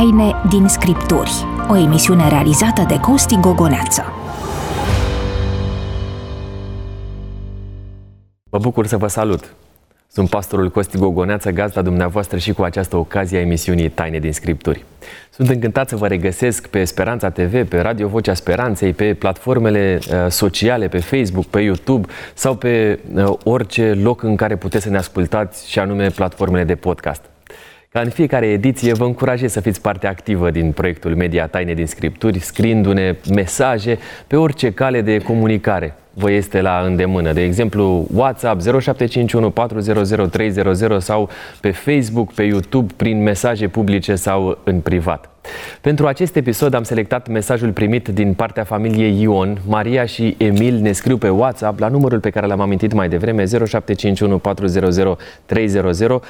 Taine din Scripturi, o emisiune realizată de Costi Gogoneață. Mă bucur să vă salut! Sunt pastorul Costi Gogoneață, gazda dumneavoastră și cu această ocazie a emisiunii Taine din Scripturi. Sunt încântat să vă regăsesc pe Speranța TV, pe Radio Vocea Speranței, pe platformele sociale, pe Facebook, pe YouTube sau pe orice loc în care puteți să ne ascultați, și anume platformele de podcast. Ca în fiecare ediție, vă încurajez să fiți parte activă din proiectul media Taine din Scripturi, scriindu-ne mesaje pe orice cale de comunicare vă este la îndemână. De exemplu, WhatsApp 0751 400 300 sau pe Facebook, pe YouTube, prin mesaje publice sau în privat. Pentru acest episod am selectat mesajul primit din partea familiei Ion, Maria și Emil ne scriu pe WhatsApp la numărul pe care l-am amintit mai devreme, 0751 400 300,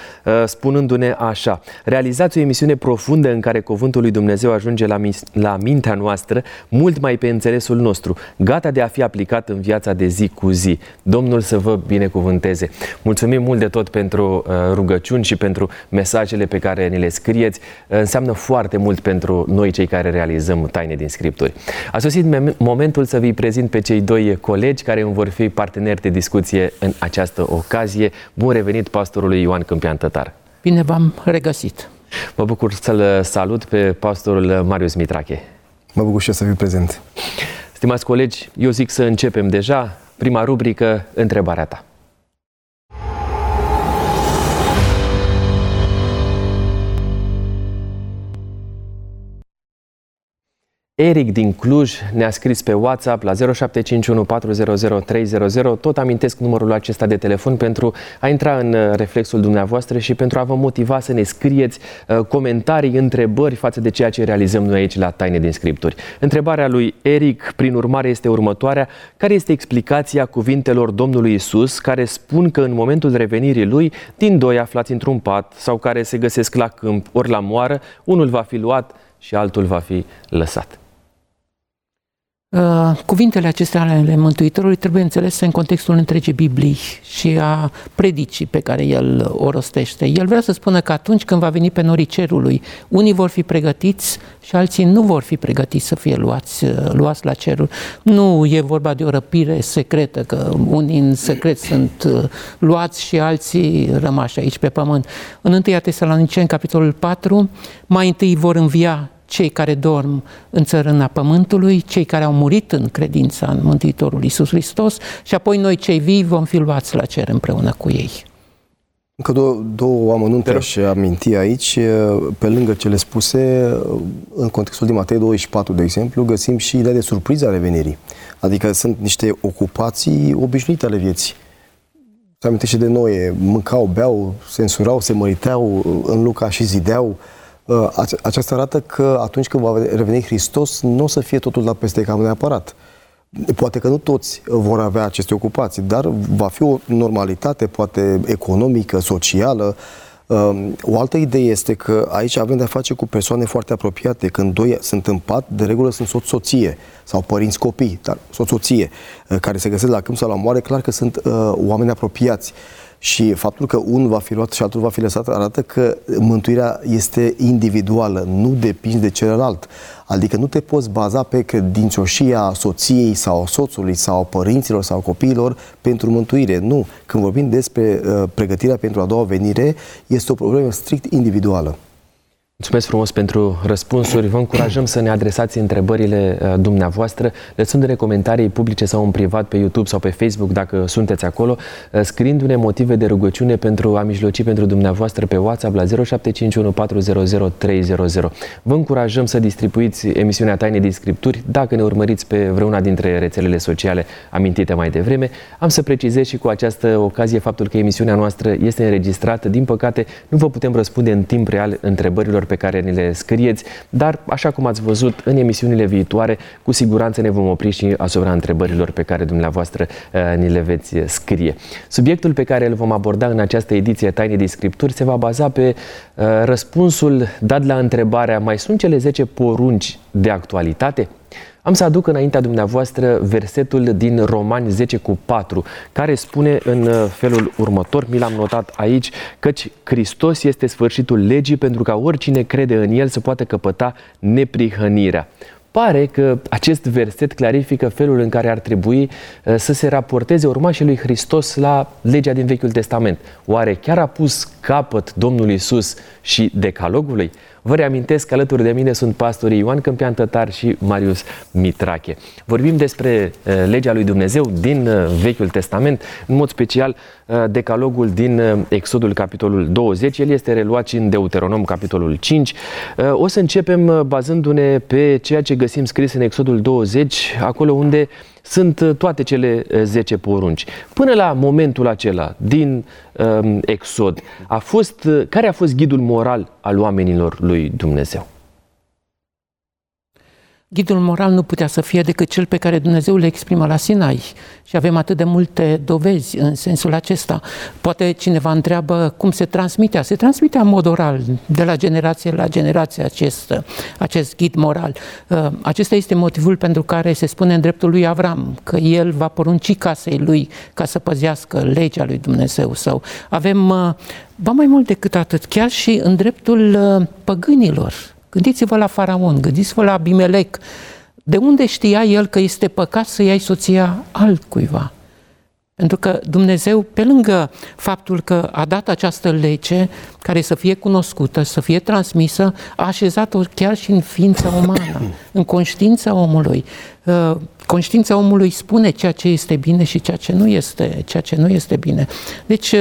spunându-ne așa: realizați o emisiune profundă în care cuvântul lui Dumnezeu ajunge la mintea noastră, mult mai pe înțelesul nostru, gata de a fi aplicat în viața de zi cu zi. Domnul să vă binecuvânteze! Mulțumim mult de tot pentru rugăciuni și pentru mesajele pe care ni le scrieți. Înseamnă foarte mult pentru noi, cei care realizăm Taine din Scripturi. A sosit momentul să vi prezint pe cei doi colegi care îmi vor fi parteneri de discuție în această ocazie. Bun revenit pastorului Ioan Câmpian-Tătar! Bine v-am regăsit! Mă bucur să-l salut pe pastorul Marius Mitrache. Mă bucur și eu să fiu prezent. Stimați colegi, eu zic să începem deja. Prima rubrică, întrebarea ta. Eric din Cluj ne-a scris pe WhatsApp la 0751 400 300. Tot amintesc numărul acesta de telefon pentru a intra în reflexul dumneavoastră și pentru a vă motiva să ne scrieți comentarii, întrebări față de ceea ce realizăm noi aici la Taine din Scripturi. Întrebarea lui Eric, prin urmare, este următoarea: care este explicația cuvintelor Domnului Isus care spun că în momentul revenirii Lui, din doi aflați într-un pat sau care se găsesc la câmp ori la moară, unul va fi luat și altul va fi lăsat? Cuvintele acestea ale Mântuitorului trebuie înțelese în contextul întregii Biblii și a predicii pe care el o rostește. El vrea să spună că atunci când va veni pe norii cerului, unii vor fi pregătiți și alții nu vor fi pregătiți să fie luați la cerul. Nu e vorba de o răpire secretă, că unii în secret sunt luați și alții rămași aici pe pământ. În 1 Tesaloniceni, capitolul 4, mai întâi vor învia cei care dorm în țărâna pământului, cei care au murit în credința în Mântuitorul Iisus Hristos, și apoi noi, cei vii, vom fi luați la cer împreună cu ei. Încă două amănunte aș aminti aici. Pe lângă cele spuse, în contextul din Matei 24, de exemplu, găsim și ideea de surpriză a revenirii. Adică sunt niște ocupații obișnuite ale vieții. Se amintește de Noe: mâncau, beau, se însurau, se măriteau, în Luca și zideau. Aceasta arată că atunci când va reveni Hristos, nu o să fie totul la peste cap neapărat. Poate că nu toți vor avea aceste ocupații, dar va fi o normalitate, poate economică, socială. O altă idee este că aici avem de-a face cu persoane foarte apropiate. Când doi sunt în pat, de regulă sunt soț-soție sau părinți-copii, dar soț-soție, care se găsesc la câmp sau la moare, clar că sunt oameni apropiați. Și faptul că unul va fi luat și altul va fi lăsat arată că mântuirea este individuală, nu depinde de celălalt. Adică nu te poți baza pe credincioșia soției sau soțului sau părinților sau copiilor pentru mântuire. Nu. Când vorbim despre pregătirea pentru a doua venire, este o problemă strict individuală. Mulțumesc frumos pentru răspunsuri. Vă încurajăm să ne adresați întrebările dumneavoastră, lăsându-ne comentarii publice sau în privat pe YouTube sau pe Facebook, dacă sunteți acolo, scriindu-ne motive de rugăciune pentru a mijloci pentru dumneavoastră pe WhatsApp la 0751 400 300. Vă încurajăm să distribuiți emisiunea Taine din Scripturi dacă ne urmăriți pe vreuna dintre rețelele sociale amintite mai devreme. Am să precizez și cu această ocazie faptul că emisiunea noastră este înregistrată. Din păcate, nu vă putem răspunde în timp real întrebărilor pe care ni le scrieți, dar, așa cum ați văzut, în emisiunile viitoare, cu siguranță ne vom opri și asupra întrebărilor pe care dumneavoastră ni le veți scrie. Subiectul pe care îl vom aborda în această ediție Taine din Scripturi se va baza pe răspunsul dat la întrebarea: mai sunt cele 10 porunci de actualitate? Am să aduc înaintea dumneavoastră versetul din Romani 10:4, care spune în felul următor, mi l-am notat aici, căci Hristos este sfârșitul legii pentru ca oricine crede în El să poată căpăta neprihănirea. Pare că acest verset clarifică felul în care ar trebui să se raporteze urmașii lui Hristos la legea din Vechiul Testament. Oare chiar a pus capăt Domnul Iisus și decalogului? Vă reamintesc că alături de mine sunt pastorii Ioan Câmpian-Tătar și Marius Mitrache. Vorbim despre legea lui Dumnezeu din Vechiul Testament, în mod special decalogul din Exodul capitolul 20. El este reluat și în Deuteronom capitolul 5. O să începem bazându-ne pe ceea ce găsim scris în Exodul 20, acolo unde sunt toate cele 10 porunci. Până la momentul acela din Exod, care a fost ghidul moral al oamenilor lui Dumnezeu? Ghidul moral nu putea să fie decât cel pe care Dumnezeu le exprimă la Sinai. Și avem atât de multe dovezi în sensul acesta. Poate cineva întreabă cum se transmitea. Se transmitea în mod oral, de la generație la generație acest ghid moral. Acesta este motivul pentru care se spune în dreptul lui Avram, că el va porunci casei lui ca să păzească legea lui Dumnezeu său. Avem, ba mai mult decât atât, chiar și în dreptul păgânilor. Gândiți-vă la Faraon, gândiți-vă la Abimelec. De unde știa el că este păcat să iei soția altcuiva? Pentru că Dumnezeu, pe lângă faptul că a dat această lege care să fie cunoscută, să fie transmisă, a așezat-o chiar și în ființa umană, în conștiința omului. Conștiința omului spune ceea ce este bine și ceea ce nu este bine. Deci,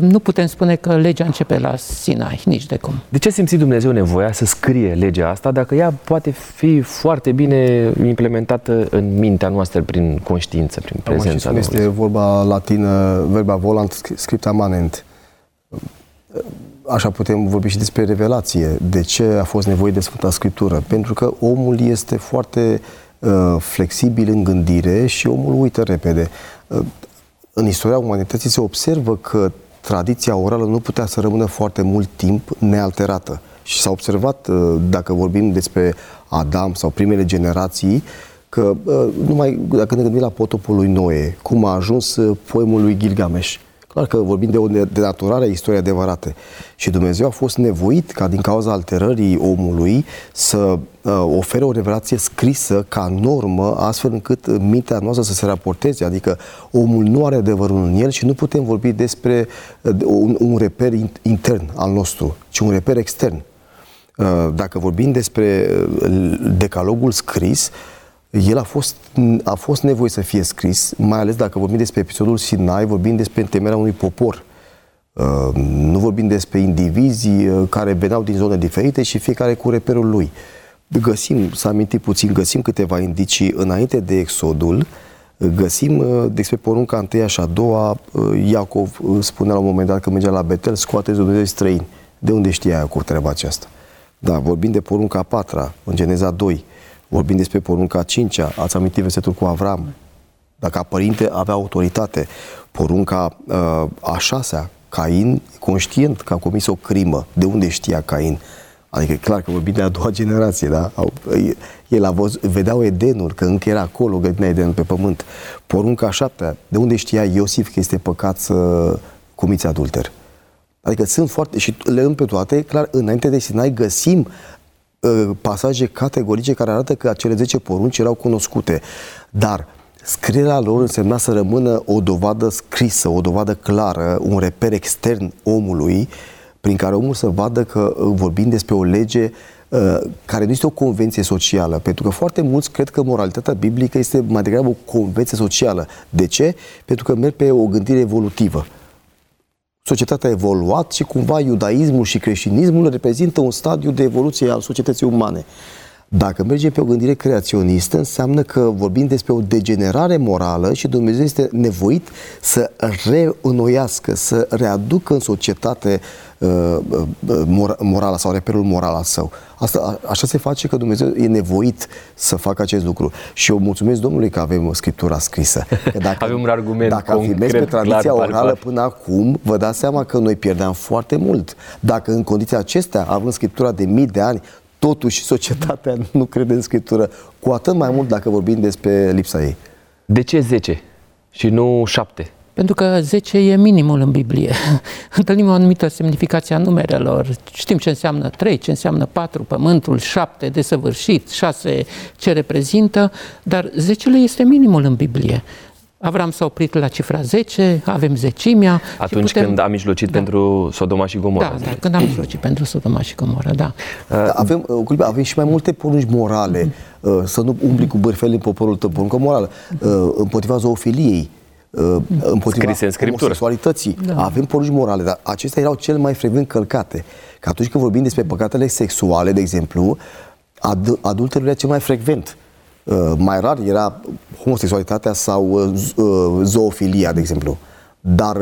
nu putem spune că legea începe la Sinai, nici de cum. De ce simți Dumnezeu nevoia să scrie legea asta, dacă ea poate fi foarte bine implementată în mintea noastră, prin conștiință, prin prezența noastră? Este vorba latină, verba volant, scripta manent. Așa putem vorbi și despre revelație. De ce a fost nevoie de Sfânta Scriptură? Pentru că omul este foarte flexibil în gândire și omul uită repede. În istoria umanității se observă că tradiția orală nu putea să rămână foarte mult timp nealterată. Și s-a observat, dacă vorbim despre Adam sau primele generații, că numai dacă ne gândim la potopul lui Noe, cum a ajuns poemul lui Gilgamesh. Clar că vorbim de o denaturare a istoriei adevărate. Și Dumnezeu a fost nevoit ca din cauza alterării omului să ofere o revelație scrisă ca normă, astfel încât mintea noastră să se raporteze. Adică omul nu are adevărul în el și nu putem vorbi despre un reper intern al nostru, ci un reper extern. Dacă vorbim despre decalogul scris, el a fost nevoie să fie scris, mai ales dacă vorbim despre episodul Sinai, vorbim despre întemeierea unui popor. Nu vorbim despre indivizii care veneau din zone diferite și fiecare cu reperul lui. Găsim câteva indicii înainte de Exodul, găsim despre porunca 1 și a 2, Iacov spunea la un moment dat, că mergea la Betel, scoateți Dumnezeu străini. De unde știa Iacov treaba aceasta? Da, vorbim de porunca 4, în Geneza 2, vorbim despre porunca 5, ați amintit versetul cu Avram, dacă părinte avea autoritate, porunca a 6, Cain, conștient că a comis o crimă, de unde știa Cain? Adică clar că vorbim de a doua generație, da? El vedeau Edenul, că încă era acolo, gădina Edenul pe pământ. Porunca 7, de unde știa Iosif că este păcat să comiți adulter? Adică sunt foarte, și le luăm pe toate, clar, înainte de Sinai găsim pasaje categorice care arată că acele 10 porunci erau cunoscute, dar scrierea lor însemna să rămână o dovadă scrisă, o dovadă clară, un reper extern omului, prin care omul să vadă că vorbim despre o lege care nu este o convenție socială, pentru că foarte mulți cred că moralitatea biblică este mai degrabă o convenție socială. De ce? Pentru că merg pe o gândire evolutivă. Societatea a evoluat și cumva iudaismul și creștinismul reprezintă un stadiu de evoluție al societății umane. Dacă mergem pe o gândire creaționistă, înseamnă că vorbim despre o degenerare morală și Dumnezeu este nevoit să reînnoiască, să readucă în societate morala sau reperul moral al său. Așa se face, că Dumnezeu e nevoit să facă acest lucru. Și eu mulțumesc Domnului că avem Scriptura scrisă. Că dacă, avem un argument dacă concret, pe tradiția orală până acum, vă dați seama că noi pierdeam foarte mult. Dacă în condiția acestea, având Scriptura de mii de ani, Totuși, societatea nu crede în Scriptură, cu atât mai mult dacă vorbim despre lipsa ei. De ce 10 și nu 7? Pentru că 10 e minimul în Biblie. Întâlnim o anumită semnificație a numerelor. Știm ce înseamnă 3, ce înseamnă 4, pământul, 7, desăvârșit, 6, ce reprezintă, dar 10-le este minimul în Biblie. Avram s-a oprit la cifra 10, avem zecimea. Atunci putem... când am mijlocit pentru Sodoma și Gomora. Da, când am mijlocit pentru Sodoma și Gomora, da. Avem și mai multe porunci morale, să nu umbli cu bârfele în poporul tău, poruncă morală, împotriva zoofiliei, împotriva homosexualității. Da. Avem porunci morale, dar acestea erau cel mai frecvent călcate. Că atunci când vorbim despre păcatele sexuale, de exemplu, adulterul era cel mai frecvent. Mai rar era homosexualitatea sau zoofilia, de exemplu. Dar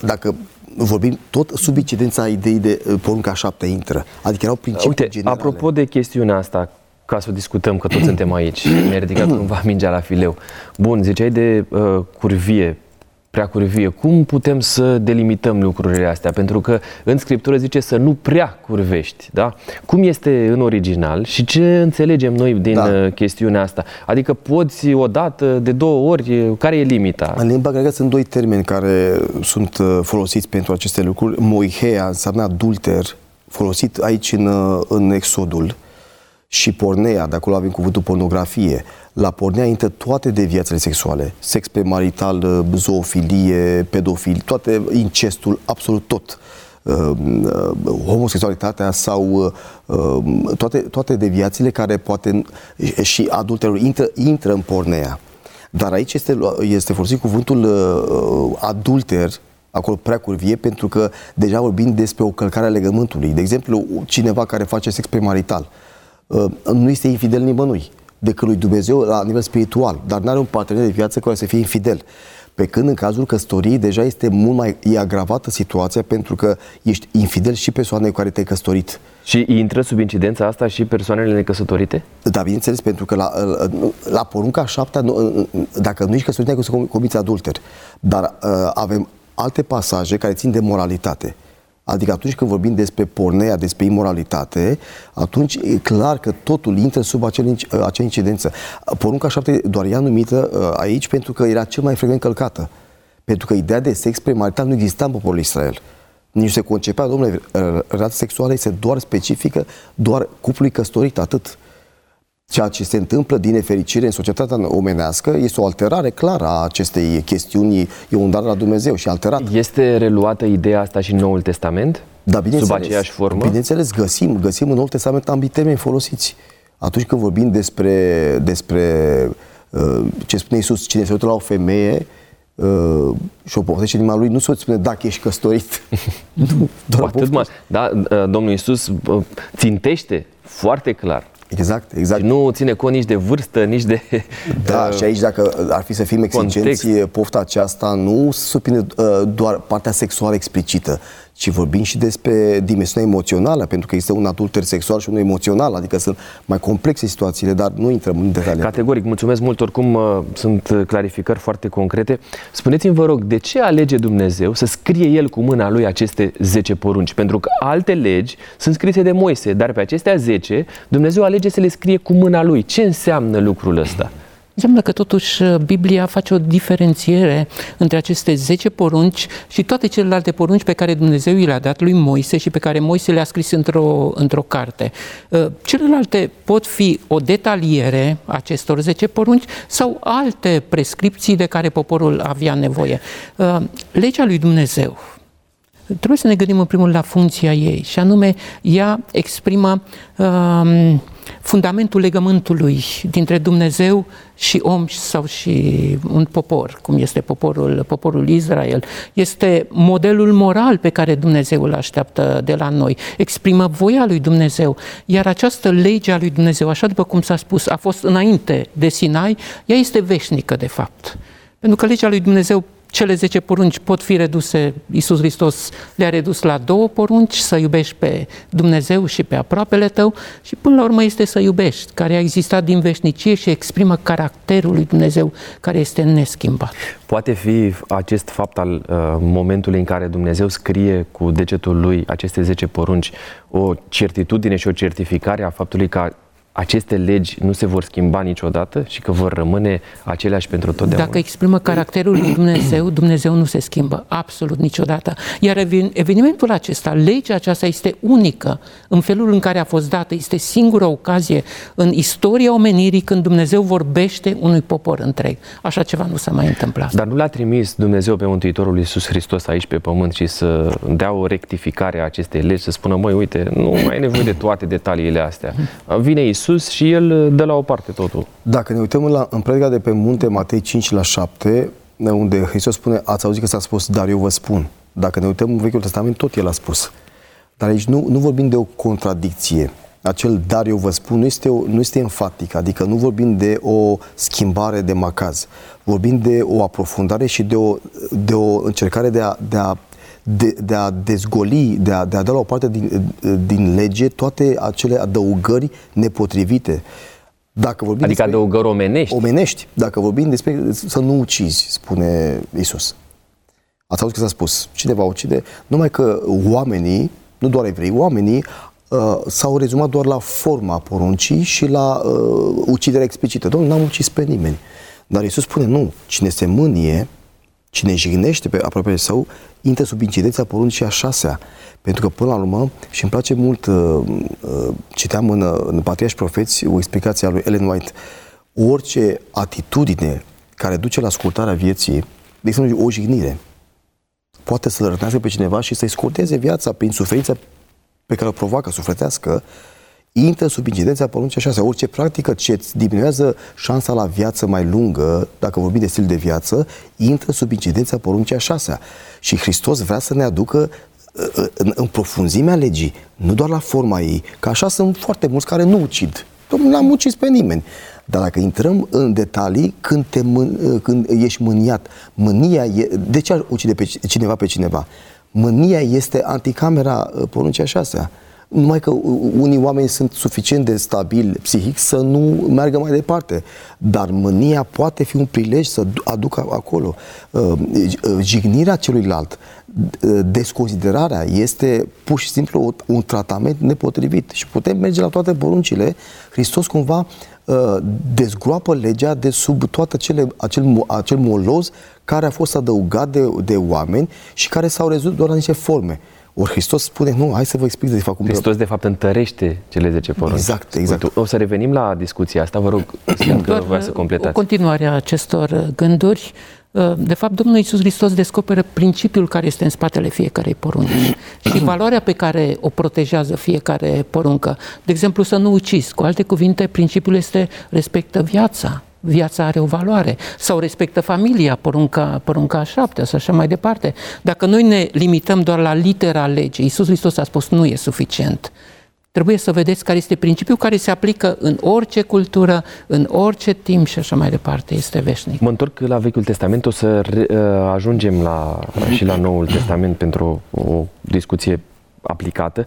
dacă vorbim tot sub incidența ideii de porunca 7 intră, adică erau principii generale. Apropo de chestiunea asta, ca să o discutăm, că toți suntem aici, mi-a ridicat cumva mingea la fileu. Bun, ziceai de curvie, prea curvie. Cum putem să delimităm lucrurile astea? Pentru că în Scriptură zice să nu prea curvești, da? Cum este în original și ce înțelegem noi din chestiunea asta? Adică poți odată, de două ori, care e limita? În limba greacă sunt doi termeni care sunt folosiți pentru aceste lucruri. Moihea înseamnă adulter, folosit aici în Exodul. Și porneia, de acolo avem cuvântul pornografie. La porneia intră toate deviațiile sexuale. Sex premarital, zoofilie, pedofili, toate, incestul, absolut tot. Homosexualitatea sau toate deviațiile care poate și adulterul intră în porneia. Dar aici este folosit cuvântul adulter, acolo prea curvie, pentru că deja vorbim despre o călcare a legământului. De exemplu, cineva care face sex premarital nu este infidel nimănui, decât lui Dumnezeu la nivel spiritual, dar nu are un partener de viață care să fie infidel. Pe când în cazul căsătoriei deja este mult mai agravată situația, pentru că ești infidel și persoanei cu care te-ai căsătorit. Și intră sub incidența asta și persoanele necăsătorite? Da, bineînțeles, pentru că la porunca 7, dacă nu ești căsătorit, ai să comiți adulter. Dar avem alte pasaje care țin de moralitate. Adică atunci când vorbim despre porneia, despre imoralitate, atunci e clar că totul intră sub acea incidență. Porunca 7 doar ea numită aici pentru că era cel mai frecvent călcată. Pentru că ideea de sex premarital nu exista în poporul Israel. Nici se concepea, domnule, relația sexuală este doar specifică, doar cuplului căsătorit, atât. Ceea ce se întâmplă din nefericire în societatea omenească este o alterare clară a acestei chestiuni, e un dar la Dumnezeu și alterată. Este reluată ideea asta și în Noul Testament? Da, bineînțeles. Sub aceeași formă? Bineînțeles, găsim în Noul Testament ambii termeni folosiți. Atunci când vorbim despre ce spune Iisus, cine se uită la o femeie și o poftește inima lui, nu se spune dacă ești căsătorit. Nu, doar poftește. Da, Domnul Iisus țintește foarte clar. Exact. Și nu ține cont nici de vârstă, nici de... Da, și aici dacă ar fi să fim exigenți, pofta aceasta nu surprinde doar partea sexuală explicită, ci vorbim și despre dimensiunea emoțională, pentru că există un adulter sexual și unul emoțional, adică sunt mai complexe situațiile, dar nu intrăm în detalii. Categoric, mulțumesc mult, oricum sunt clarificări foarte concrete. Spuneți-mi, vă rog, de ce alege Dumnezeu să scrie El cu mâna Lui aceste 10 porunci? Pentru că alte legi sunt scrise de Moise, dar pe acestea 10 Dumnezeu alege să le scrie cu mâna Lui. Ce înseamnă lucrul ăsta? Înseamnă că totuși Biblia face o diferențiere între aceste 10 porunci și toate celelalte porunci pe care Dumnezeu i le-a dat lui Moise și pe care Moise le-a scris într-o carte. Celelalte pot fi o detaliere acestor 10 porunci sau alte prescripții de care poporul avea nevoie. Legea lui Dumnezeu. Trebuie să ne gândim în primul la funcția ei și anume ea exprimă fundamentul legământului dintre Dumnezeu și om sau și un popor, cum este poporul Israel. Este modelul moral pe care Dumnezeu îl așteaptă de la noi. Exprimă voia lui Dumnezeu, iar această lege a lui Dumnezeu, așa după cum s-a spus, a fost înainte de Sinai, ea este veșnică de fapt. Pentru că legea lui Dumnezeu Cele 10 porunci pot fi reduse, Iisus Hristos le-a redus la 2 porunci, să iubești pe Dumnezeu și pe aproapele tău și până la urmă este să iubești, care a existat din veșnicie și exprimă caracterul lui Dumnezeu care este neschimbat. Poate fi acest fapt al momentului în care Dumnezeu scrie cu degetul lui aceste 10 porunci o certitudine și o certificare a faptului că aceste legi nu se vor schimba niciodată și că vor rămâne aceleași pentru totdeauna. Dacă exprimă caracterul lui Dumnezeu, Dumnezeu nu se schimbă absolut niciodată. Iar evenimentul acesta, legea aceasta este unică în felul în care a fost dată. Este singura ocazie în istoria omenirii când Dumnezeu vorbește unui popor întreg. Așa ceva nu s-a mai întâmplat. Dar nu l-a trimis Dumnezeu pe Mântuitorul Iisus Hristos aici pe pământ și să dea o rectificare a acestei legi, să spună, măi, uite, nu mai e nevoie de toate detaliile astea. Vine Iisus și el dă la o parte totul. Dacă ne uităm în predica de pe munte Matei 5-7, unde Hristos spune, ați auzit că s-a spus, dar eu vă spun. Dacă ne uităm în Vechiul Testament, tot el a spus. Dar aici nu vorbim de o contradicție. Acel dar eu vă spun nu este enfatic, adică nu vorbim de o schimbare de macaz. Vorbim de o aprofundare și de o încercare de a dezgoli, de a da la o parte din lege toate acele adăugări nepotrivite. Dacă vorbim adică despre adăugări omenești. Dacă vorbim despre să nu ucizi, spune Iisus. Ați auzit că s-a spus, cine va ucide? Numai că oamenii, nu doar evrei, oamenii s-au rezumat doar la forma poruncii și la uciderea explicită. Dom'le, n-am ucis pe nimeni. Dar Iisus spune, nu, cine se mânie, cine jignește pe aproapele său, intră sub incidența poruncii a 6-a. Pentru că, până la urmă, și îmi place mult, citeam în Patriarhi Profeți o explicație a lui Ellen White, orice atitudine care duce la scurtarea vieții, de exemplu, o jignire, poate să-l rănească pe cineva și să-i scurteze viața prin suferința pe care o provoacă, sufletească, intră sub incidența poruncii a 6-a. Orice practică ce îți diminuează șansa la viață mai lungă, dacă vorbim de stil de viață, intră sub incidența poruncii a 6-a. Și Hristos vrea să ne aducă în profunzimea legii, nu doar la forma ei, că așa sunt foarte mulți care nu ucid. N-am ucis pe nimeni. Dar dacă intrăm în detalii, când ești mâniat, mânia de ce ar ucide pe cineva pe cineva? Mânia este anticamera poruncii a 6-a. Numai că unii oameni sunt suficient de stabili psihic să nu meargă mai departe, dar mânia poate fi un prilej să aducă acolo. Jignirea celuilalt, desconsiderarea este pur și simplu un tratament nepotrivit și putem merge la toate poruncile. Hristos cumva dezgroapă legea de sub toate acel moloz care a fost adăugat de oameni și care s-au rezolvat doar la niște forme. Ori Hristos spune, nu, hai să vă explic de fapt cum... Hristos de fapt întărește cele 10 porunci. Exact. O să revenim la discuția asta, vă rog, că vă să completați. O continuare a acestor gânduri. De fapt, Domnul Iisus Hristos descoperă principiul care este în spatele fiecărei porunci și valoarea pe care o protejează fiecare poruncă. De exemplu, să nu ucizi. Cu alte cuvinte, principiul este respectă viața. Viața are o valoare. Sau respectă familia, porunca a 7-a, și așa mai departe. Dacă noi ne limităm doar la litera legii, Iisus Hristos a spus, nu e suficient. Trebuie să vedeți care este principiul care se aplică în orice cultură, în orice timp și așa mai departe. Este veșnic. Mă întorc la Vechiul Testament, o să ajungem și la Noul Testament pentru o discuție aplicată.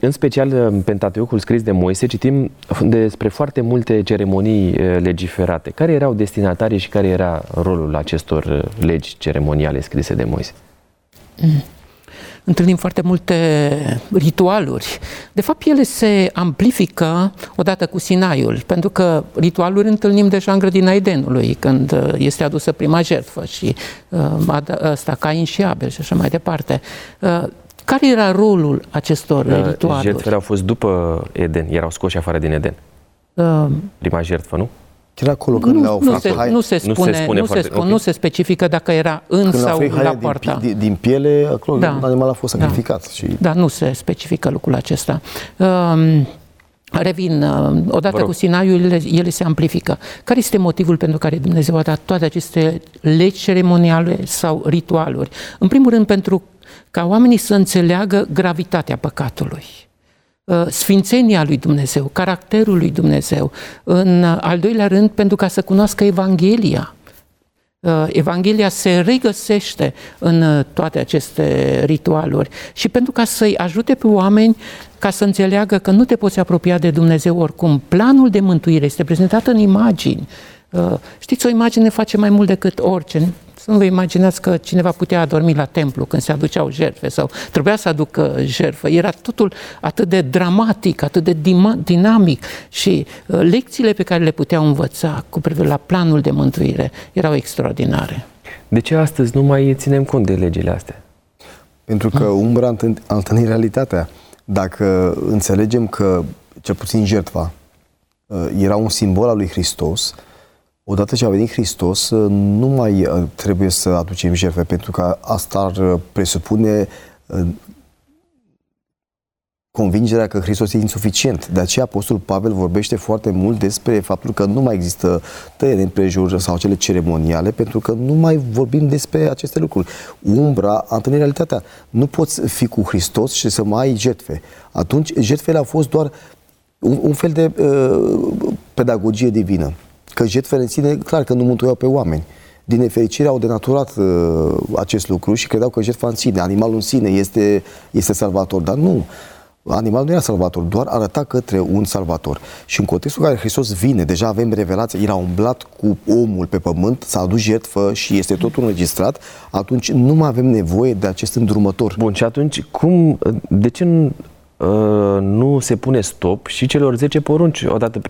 În special în Pentateucul scris de Moise citim despre foarte multe ceremonii legiferate. Care erau destinatarii și care era rolul acestor legi ceremoniale scrise de Moise? Întâlnim foarte multe ritualuri. De fapt, ele se amplifică odată cu Sinaiul, pentru că ritualuri întâlnim deja în grădina Edenului, când este adusă prima jertfă și Cain și Abel și așa mai departe. Care era rolul acestor ritualuri? Jertfele au fost după Eden, erau scoși afară din Eden. Prima jertfă, nu? Era acolo când nu se specifică dacă era în când sau la poarta. Din piele, acolo animalul a fost sacrificat. Da. Nu se specifică lucrul acesta. Revin, odată cu Sinaiul, ele se amplifică. Care este motivul pentru care Dumnezeu a dat toate aceste legi ceremoniale sau ritualuri? În primul rând, pentru ca oamenii să înțeleagă gravitatea păcatului, sfințenia lui Dumnezeu, caracterul lui Dumnezeu. În al doilea rând, pentru ca să cunoască Evanghelia. Evanghelia se regăsește în toate aceste ritualuri și pentru ca să-i ajute pe oameni ca să înțeleagă că nu te poți apropia de Dumnezeu oricum. Planul de mântuire este prezentat în imagini. Știți, o imagine face mai mult decât orice. Să nu vă imaginați că cineva putea adormi la templu când se aduceau jertfe sau trebuia să aducă jertfă. Era totul atât de dramatic, atât de dinamic și lecțiile pe care le puteau învăța cu privire la planul de mântuire erau extraordinare. De ce astăzi nu mai ținem cont de legile astea? Pentru că umbra a întâlnit realitatea. Dacă înțelegem că, cel puțin jertfa, era un simbol al lui Hristos, odată ce a venit Hristos, nu mai trebuie să aducem jertfe, pentru că asta ar presupune convingerea că Hristos e insuficient. De aceea Apostol Pavel vorbește foarte mult despre faptul că nu mai există tăiere împrejur sau cele ceremoniale, pentru că nu mai vorbim despre aceste lucruri. Umbra a întâlnit realitatea. Nu poți fi cu Hristos și să mai ai jertfe. Atunci jertfele au fost doar un fel de pedagogie divină. Că jertfele în sine, clar că nu mântuiau pe oameni. Din nefericire au denaturat acest lucru și credeau că jertfa în sine, animalul în sine este salvator, dar nu. Animalul nu era salvator, doar arăta către un salvator. Și în contextul în care Hristos vine, deja avem revelația, era umblat cu omul pe pământ, s-a adus jertfă și este totul înregistrat, atunci nu mai avem nevoie de acest îndrumător. Bun, și atunci de ce nu se pune stop și celor 10 porunci odată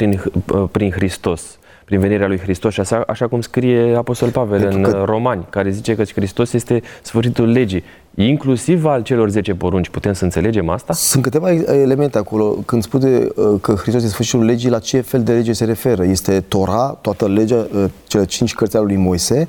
prin Hristos? Prin venirea lui Hristos, așa cum scrie Apostol Pavel în Romani, care zice că Hristos este sfârșitul legii, inclusiv al celor 10 porunci. Putem să înțelegem asta? Sunt câteva elemente acolo. Când spune că Hristos este sfârșitul legii, la ce fel de lege se referă? Este Tora, toată legea, cele 5 cărți ale lui Moise,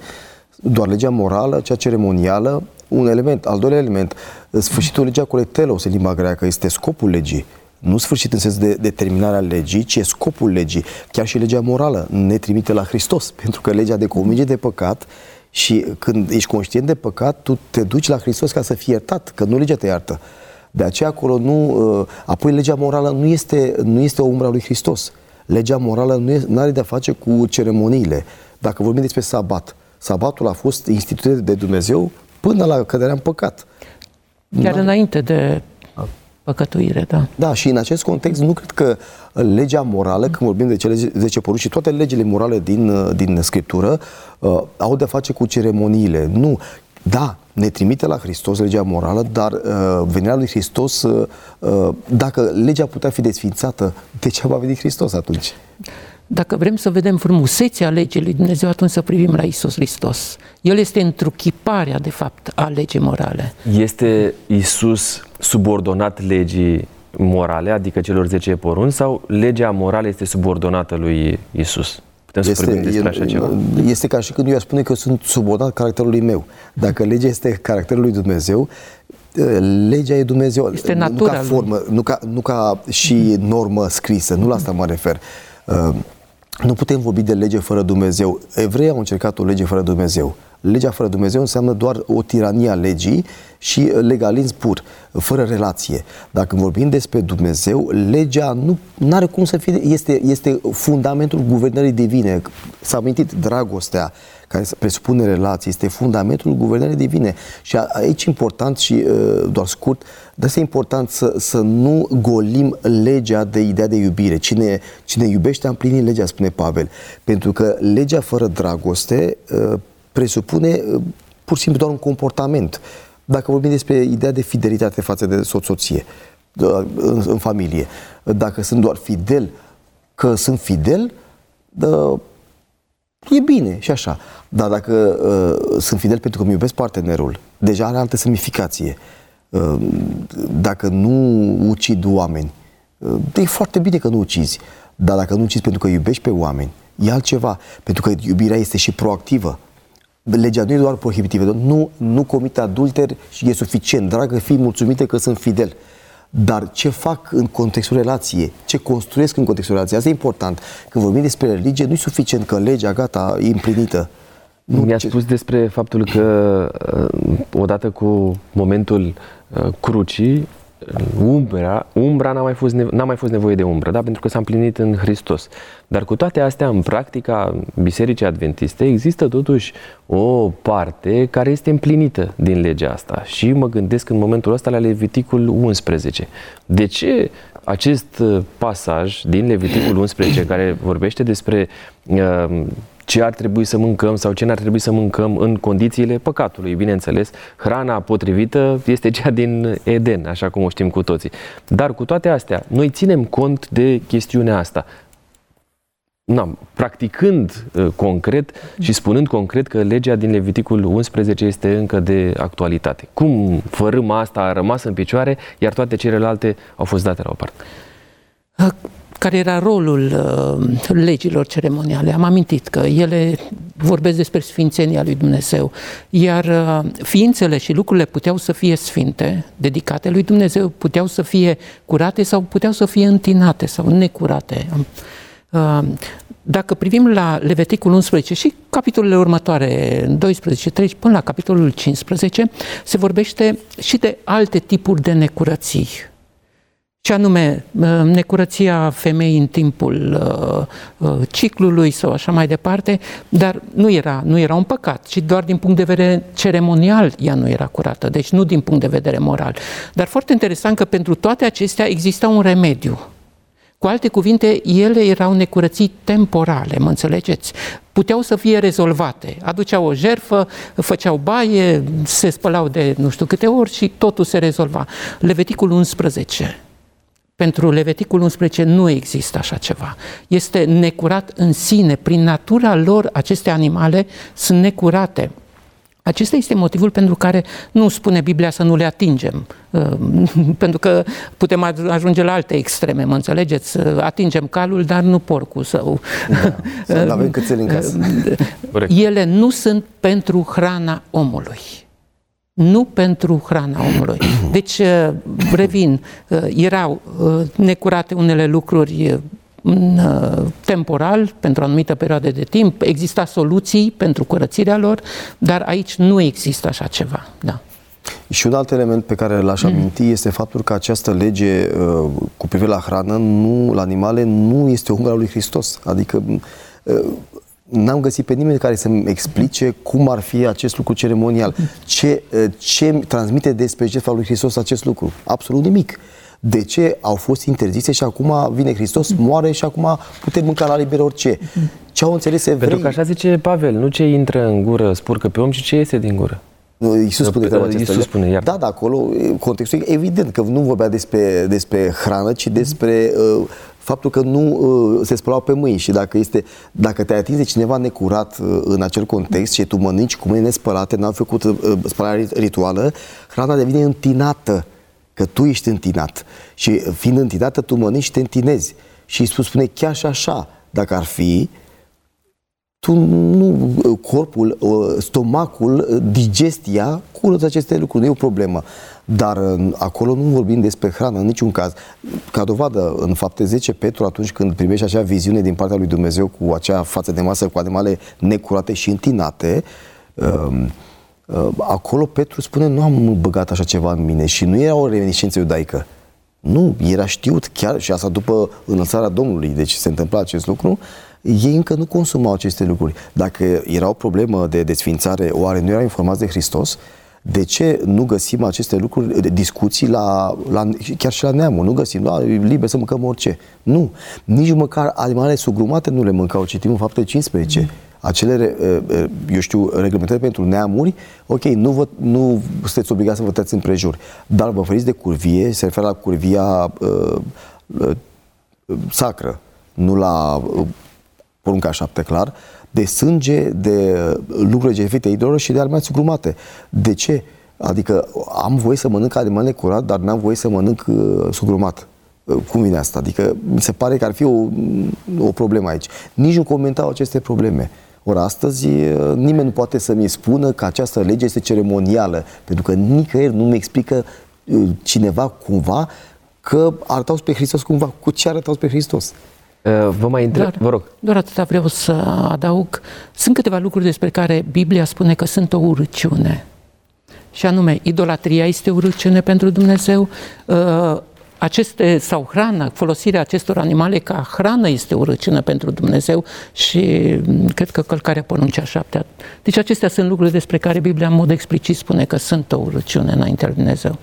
doar legea morală, cea ceremonială, un element. Al doilea element, sfârșitul legii acolo e telos, în limba greacă, este scopul legii. Nu sfârșit în sens de determinarea legii, ci scopul legii. Chiar și legea morală ne trimite la Hristos, pentru că legea de convinge de păcat și când ești conștient de păcat, tu te duci la Hristos ca să fii iertat, că nu legea te iartă. De aceea acolo apoi legea morală nu este o umbra lui Hristos. Legea morală nu are de-a face cu ceremoniile. Dacă vorbim despre sabat, sabatul a fost instituit de Dumnezeu până la căderea în păcat. Chiar înainte de păcătuire, da. Da, și în acest context nu cred că legea morală, când vorbim de cele 10 porunci și toate legile morale din Scriptură, au de-a face cu ceremoniile. Nu. Da, ne trimite la Hristos legea morală, dar venirea lui Hristos, dacă legea putea fi desfințată, de ce va veni Hristos atunci? Dacă vrem să vedem frumusețea legii lui Dumnezeu, atunci să privim la Iisus Hristos. El este întruchiparea, de fapt, a legii morale. Este Iisus subordonat legii morale, adică celor 10 porunci, sau legea morală este subordonată lui Iisus? Putem să vorbim despre așa ceva. Este ca și când eu aș spune că sunt subordonat caracterului meu. Dacă legea este caracterul lui Dumnezeu, legea e Dumnezeu. Este natura. Nu ca formă, nu ca și normă scrisă, nu la asta mă refer. Nu putem vorbi de lege fără Dumnezeu. Evreii au încercat o lege fără Dumnezeu. Legea fără Dumnezeu înseamnă doar o tiranie a legii și legalism pur, fără relație. Dacă vorbim despre Dumnezeu, legea nu are cum să fie, este fundamentul guvernării divine. S-a amintit dragostea care presupune relații, este fundamentul guvernării divine. Și aici important și doar scurt, dar este important să nu golim legea de ideea de iubire. Cine iubește a împlinit legea, spune Pavel. Pentru că legea fără dragoste presupune pur și simplu doar un comportament. Dacă vorbim despre ideea de fidelitate față de soție, în familie, dacă sunt doar fidel, că sunt fidel, e bine și așa. Dar dacă sunt fidel pentru că îmi iubesc partenerul, deja are altă semnificație. Dacă nu ucid oameni, e foarte bine că nu ucizi. Dar dacă nu ucizi pentru că iubești pe oameni, e altceva. Pentru că iubirea este și proactivă. Legea nu e doar prohibitivă, nu comit adulter și e suficient. Dragă, fii mulțumită că sunt fidel. Dar ce fac în contextul relației? Ce construiesc în contextul relației? Asta e important. Când vorbim despre religie, nu e suficient că legea, gata, e împlinită. Mi-a spus despre faptul că odată cu momentul crucii, umbra n-a mai fost nevoie de umbră, da? Pentru că s-a împlinit în Hristos. Dar cu toate astea, în practica Bisericii Adventiste, există totuși o parte care este împlinită din legea asta. Și mă gândesc în momentul ăsta la Leviticul 11. De ce acest pasaj din Leviticul 11, care vorbește despre ce ar trebui să mâncăm sau ce n-ar trebui să mâncăm în condițiile păcatului, bineînțeles, hrana potrivită este cea din Eden, așa cum o știm cu toții. Dar cu toate astea, noi ținem cont de chestiunea asta. Practicând concret și spunând concret că legea din Leviticul 11 este încă de actualitate. Cum fărâma asta a rămas în picioare, iar toate celelalte au fost date la o parte? Care era rolul legilor ceremoniale? Am amintit că ele vorbesc despre sfințenia lui Dumnezeu, iar ființele și lucrurile puteau să fie sfinte, dedicate lui Dumnezeu, puteau să fie curate sau puteau să fie întinate sau necurate. Dacă privim la Leviticul 11 și capitolele următoare, 12, 13, până la capitolul 15, se vorbește și de alte tipuri de necurății. Și anume, necurăția femeii în timpul ciclului sau așa mai departe, dar nu era un păcat, ci doar din punct de vedere ceremonial ea nu era curată, deci nu din punct de vedere moral. Dar foarte interesant că pentru toate acestea exista un remediu. Cu alte cuvinte, ele erau necurății temporale, mă înțelegeți? Puteau să fie rezolvate. Aduceau o jertfă, făceau baie, se spălau de nu știu câte ori și totul se rezolva. Leviticul 11. Pentru Leviticul 11 nu există așa ceva. Este necurat în sine. Prin natura lor, aceste animale sunt necurate. Acesta este motivul pentru care nu spune Biblia să nu le atingem, pentru că putem ajunge la alte extreme, mă înțelegeți? Atingem calul, dar nu porcul său. Să nu avem câțel în casă. Ele nu sunt pentru hrana omului. Nu pentru hrana omului. Deci, revin, erau necurate unele lucruri temporal, pentru o anumită perioadă de timp, exista soluții pentru curățirea lor, dar aici nu există așa ceva. Da. Și un alt element pe care l-aș aminti este faptul că această lege cu privire la hrană, la animale, nu este o umbră a lui Hristos. Adică n-am găsit pe nimeni care să-mi explice cum ar fi acest lucru ceremonial. Ce transmite despre jertfa lui Hristos acest lucru? Absolut nimic. De ce au fost interzise și acum vine Hristos, moare și acum putem mânca la liber orice? Ce au înțeles evrei? Pentru că așa zice Pavel, nu ce intră în gură spurcă pe om, ci ce iese din gură. Iisus spune treaba aceasta. Da, da, acolo contextul e evident că nu vorbea despre hrană, ci despre faptul că nu se spălau pe mâini și dacă te atinge cineva necurat în acel context și tu mănânci cu mâini nespălate, n-au făcut spălarea rituală, hrana devine întinată. Că tu ești întinat și fiind întinată tu mănânci și te întinezi și Iisus spune chiar și așa, dacă ar fi, corpul, stomacul, digestia curăță aceste lucruri, nu e o problemă, dar acolo nu vorbim despre hrană în niciun caz. Ca dovadă, în Fapte 10, Petru, atunci când primește acea viziune din partea lui Dumnezeu cu acea față de masă cu animale necurate și întinate, acolo Petru spune, nu am băgat așa ceva în mine și nu era o reminiscență iudaică. Nu, era știut chiar și asta după înălțarea Domnului, deci se întâmpla acest lucru, ei încă nu consumau aceste lucruri. Dacă era o problemă de desfințare, oare nu erau informați de Hristos? De ce nu găsim aceste lucruri, discuții chiar și la neamul? Nu găsim, liber să mâncăm orice. Nu, nici măcar animalele sugrumate nu le mâncau, citim în Fapte 15. Acele, reglementări pentru neamuri, ok, nu sunteți obligați să vă tăiați împrejur, dar vă feriți de curvie, se referă la curvia sacră, nu la porunca 7, clar, de sânge, de lucruri jertfite idolilor și de animale sugrumate. De ce? Adică am voie să mănânc animale curat, dar n-am voie să mănânc sugrumat. Cum vine asta? Adică mi se pare că ar fi o problemă aici. Nici nu comentau aceste probleme. Ori astăzi nimeni nu poate să-mi spună că această lege este ceremonială, pentru că nicăieri nu mi explică cineva cumva că arătau-ți pe Hristos cumva. Cu ce arătau-ți pe Hristos? Vă mai întreb, vă rog. Doar atâta vreau să adaug. Sunt câteva lucruri despre care Biblia spune că sunt o urăciune. și anume idolatria este urâciune pentru Dumnezeu, aceste, sau hrana, folosirea acestor animale ca hrană este urâciune pentru Dumnezeu și cred că călcarea poruncii a șaptea. Deci acestea sunt lucruri despre care Biblia în mod explicit spune că sunt o urâciune înaintea lui Dumnezeu.